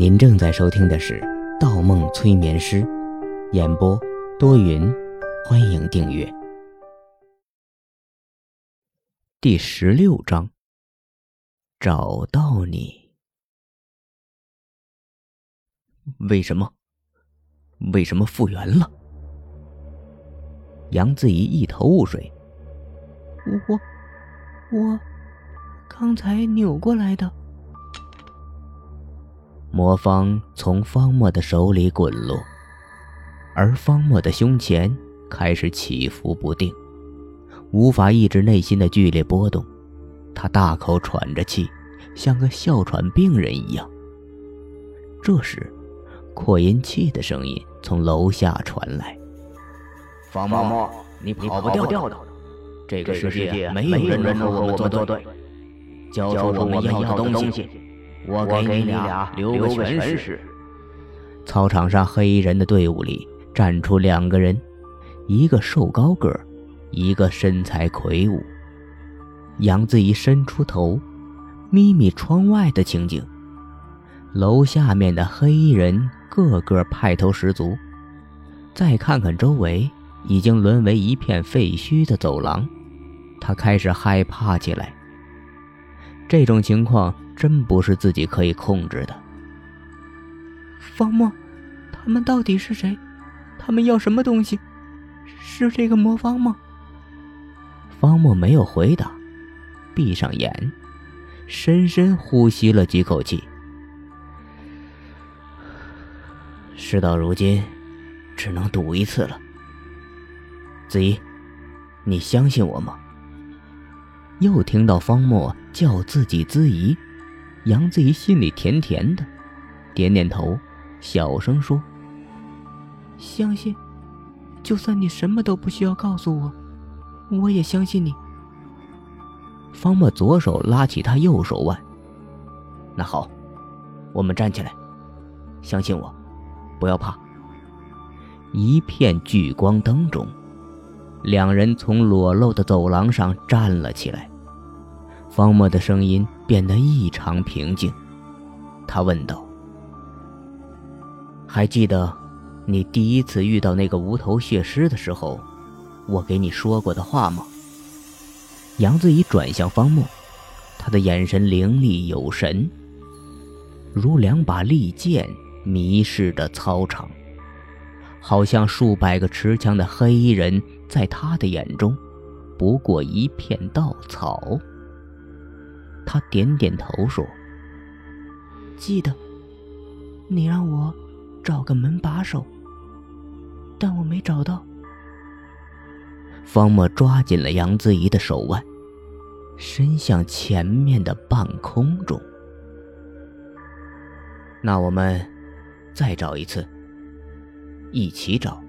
您正在收听的是《盗梦催眠师》，演播多云，欢迎订阅。第16章，找到你。为什么复原了？杨子怡一头雾水。我刚才扭过来的。魔方从方墨的手里滚落，而方墨的胸前开始起伏不定，无法抑制内心的剧烈波动。他大口喘着气，像个哮喘病人一样。这时，扩音器的声音从楼下传来：“方墨，你跑不掉的。这个世界没有人能和我们作对。交出我们要的东西。”我给你俩留个全尸。操场上黑衣人的队伍里站出两个人，一个瘦高个，一个身材魁梧。杨子怡伸出头，咪咪窗外的情景。楼下面的黑衣人个个派头十足。再看看周围，已经沦为一片废墟的走廊，他开始害怕起来。这种情况真不是自己可以控制的。方墨，他们到底是谁？他们要什么东西？是这个魔方吗？方墨没有回答，闭上眼，深深呼吸了几口气。事到如今，只能赌一次了。子怡，你相信我吗？又听到方墨叫自己子怡，杨子怡心里甜甜的，点点头，小声说：“相信，就算你什么都不需要告诉我，我也相信你。”方墨左手拉起他右手腕：“那好，我们站起来，相信我，不要怕。”一片聚光灯中，两人从裸露的走廊上站了起来。方墨的声音变得异常平静，他问道：“还记得你第一次遇到那个无头血尸的时候，我给你说过的话吗？”杨子怡转向方墨，他的眼神凌厉有神，如两把利剑迷视着操场，好像数百个持枪的黑衣人在他的眼中不过一片稻草。他点点头说：“记得，你让我找个门把手，但我没找到。”方墨抓紧了杨子怡的手腕，伸向前面的半空中。“那我们再找一次，一起找。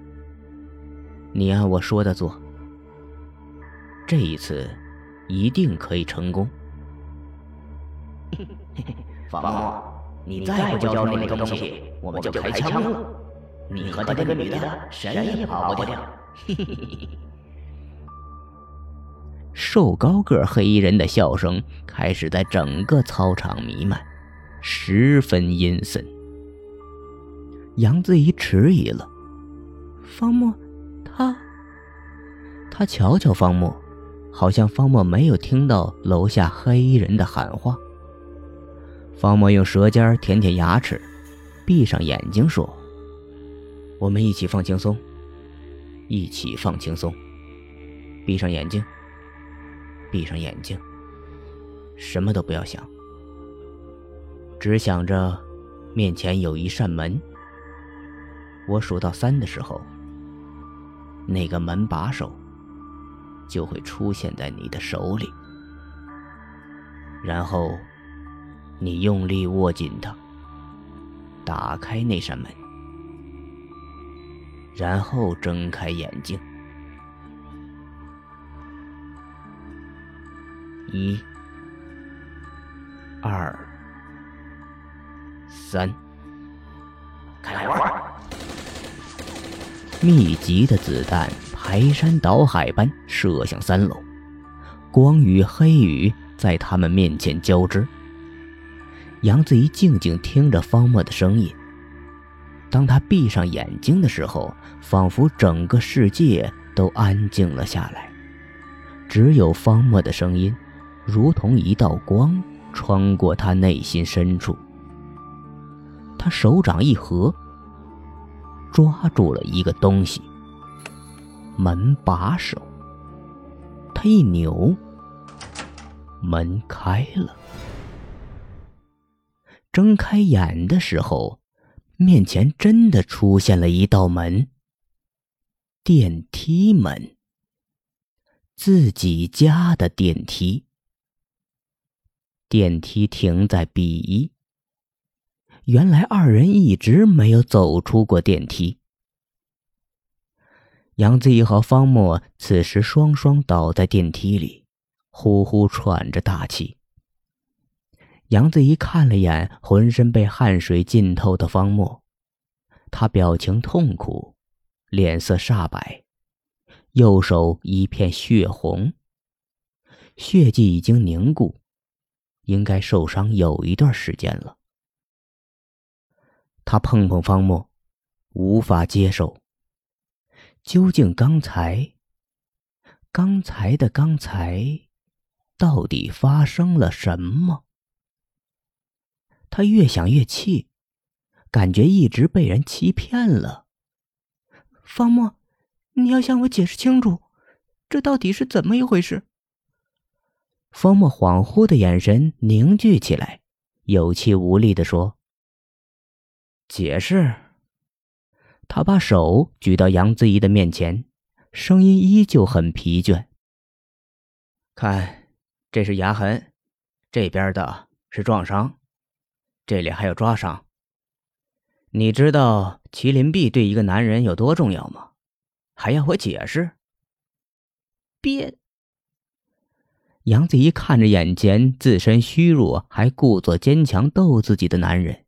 你按我说的做，这一次一定可以成功。”方墨，你再不交出那个东西，我们就开枪了。你和那个女的谁也跑不掉。瘦高个黑衣人的笑声开始在整个操场弥漫，十分阴森。杨子怡迟疑了：“方墨，他瞧瞧方墨，好像方墨没有听到楼下黑衣人的喊话。”方墨用舌尖舔舔牙齿，闭上眼睛说：“我们一起放轻松，一起放轻松。闭上眼睛，闭上眼睛，什么都不要想，只想着面前有一扇门。我数到3的时候，那个门把手就会出现在你的手里，然后你用力握紧它，打开那扇门，然后睁开眼睛。1、2、3，开花！”密集的子弹排山倒海般射向三楼，光与黑雨在他们面前交织。杨子怡静静听着方墨的声音。当他闭上眼睛的时候，仿佛整个世界都安静了下来，只有方墨的声音如同一道光穿过他内心深处。他手掌一合，抓住了一个东西，门把手。他一扭，门开了。睁开眼的时候，面前真的出现了一道门，电梯门，自己家的电梯。电梯停在 B1， 原来二人一直没有走出过电梯。杨子怡和方墨此时双双倒在电梯里，呼呼喘着大气。杨子怡看了眼浑身被汗水浸透的方墨，他表情痛苦，脸色煞白，右手一片血红，血迹已经凝固，应该受伤有一段时间了。他碰碰方墨，无法接受，究竟刚才到底发生了什么？他越想越气，感觉一直被人欺骗了。方墨，你要向我解释清楚，这到底是怎么一回事？方墨恍惚的眼神凝聚起来，有气无力地说：解释。他把手举到杨子怡的面前，声音依旧很疲倦。看，这是牙痕，这边的是撞伤，这里还有抓伤。你知道麒麟臂对一个男人有多重要吗？还要我解释？别！杨子怡看着眼前自身虚弱还故作坚强逗自己的男人，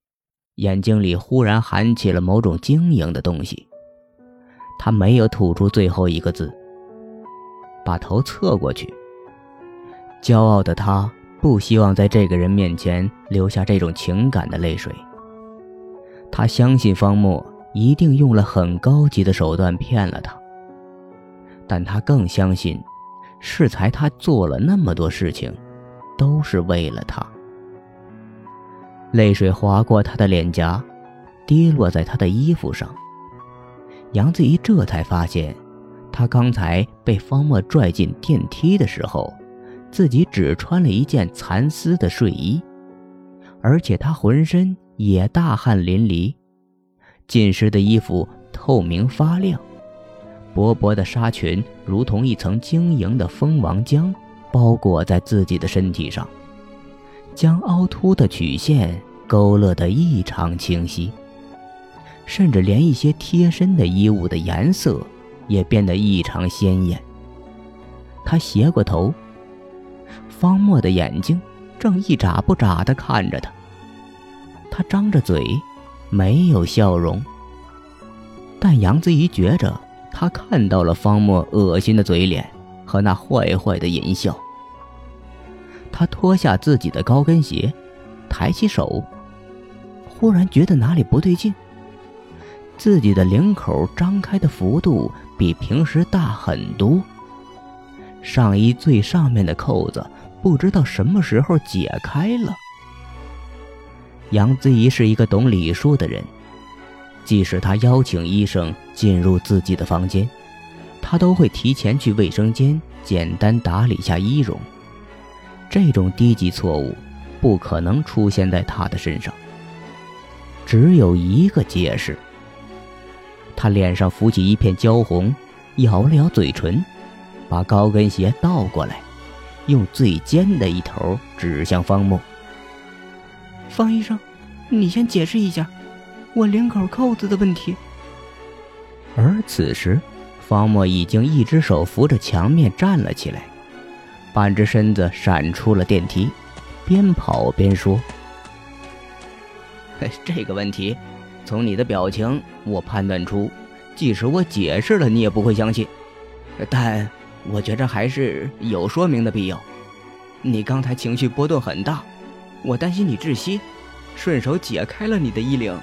眼睛里忽然含起了某种晶莹的东西。他没有吐出最后一个字，把头侧过去。骄傲的他不希望在这个人面前留下这种情感的泪水。他相信方墨一定用了很高级的手段骗了他，但他更相信适才他做了那么多事情都是为了他。泪水划过他的脸颊，滴落在他的衣服上。杨子怡这才发现，他刚才被方墨拽进电梯的时候，自己只穿了一件蚕丝的睡衣，而且他浑身也大汗淋漓，浸湿的衣服透明发亮，薄薄的纱裙如同一层晶莹的蜂王浆包裹在自己的身体上，将凹凸的曲线勾勒得异常清晰，甚至连一些贴身的衣物的颜色也变得异常鲜艳。他斜过头，方墨的眼睛正一眨不眨地看着他，他张着嘴，没有笑容。但杨子怡觉着他看到了方墨恶心的嘴脸和那坏坏的淫笑。他脱下自己的高跟鞋，抬起手，忽然觉得哪里不对劲，自己的领口张开的幅度比平时大很多，上衣最上面的扣子不知道什么时候解开了。杨子怡是一个懂礼数的人，即使他邀请医生进入自己的房间，他都会提前去卫生间简单打理下仪容。这种低级错误不可能出现在他的身上，只有一个解释。他脸上浮起一片焦红，咬了咬嘴唇，把高跟鞋倒过来，用最尖的一头指向方墨。方医生，你先解释一下我领口扣子的问题。而此时方墨已经一只手扶着墙面站了起来，半只身子闪出了电梯，边跑边说：这个问题从你的表情我判断出，即使我解释了你也不会相信，但我觉着还是有说明的必要。你刚才情绪波动很大，我担心你窒息，顺手解开了你的衣领。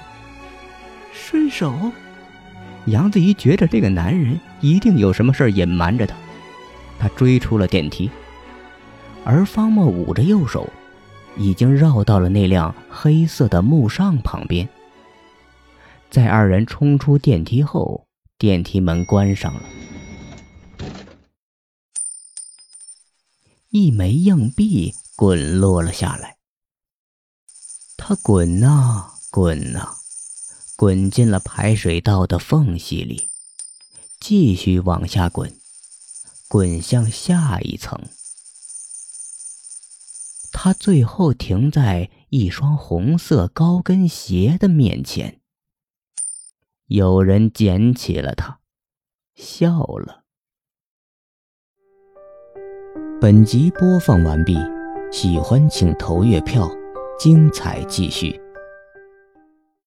顺手？杨子怡觉着这个男人一定有什么事隐瞒着他，他追出了电梯，而方墨捂着右手已经绕到了那辆黑色的慕尚旁边。在二人冲出电梯后，电梯门关上了，一枚硬币滚落了下来。他滚啊滚啊，滚进了排水道的缝隙里，继续往下滚，滚向下一层。他最后停在一双红色高跟鞋的面前，有人捡起了他，笑了。本集播放完毕，喜欢请投月票，精彩继续。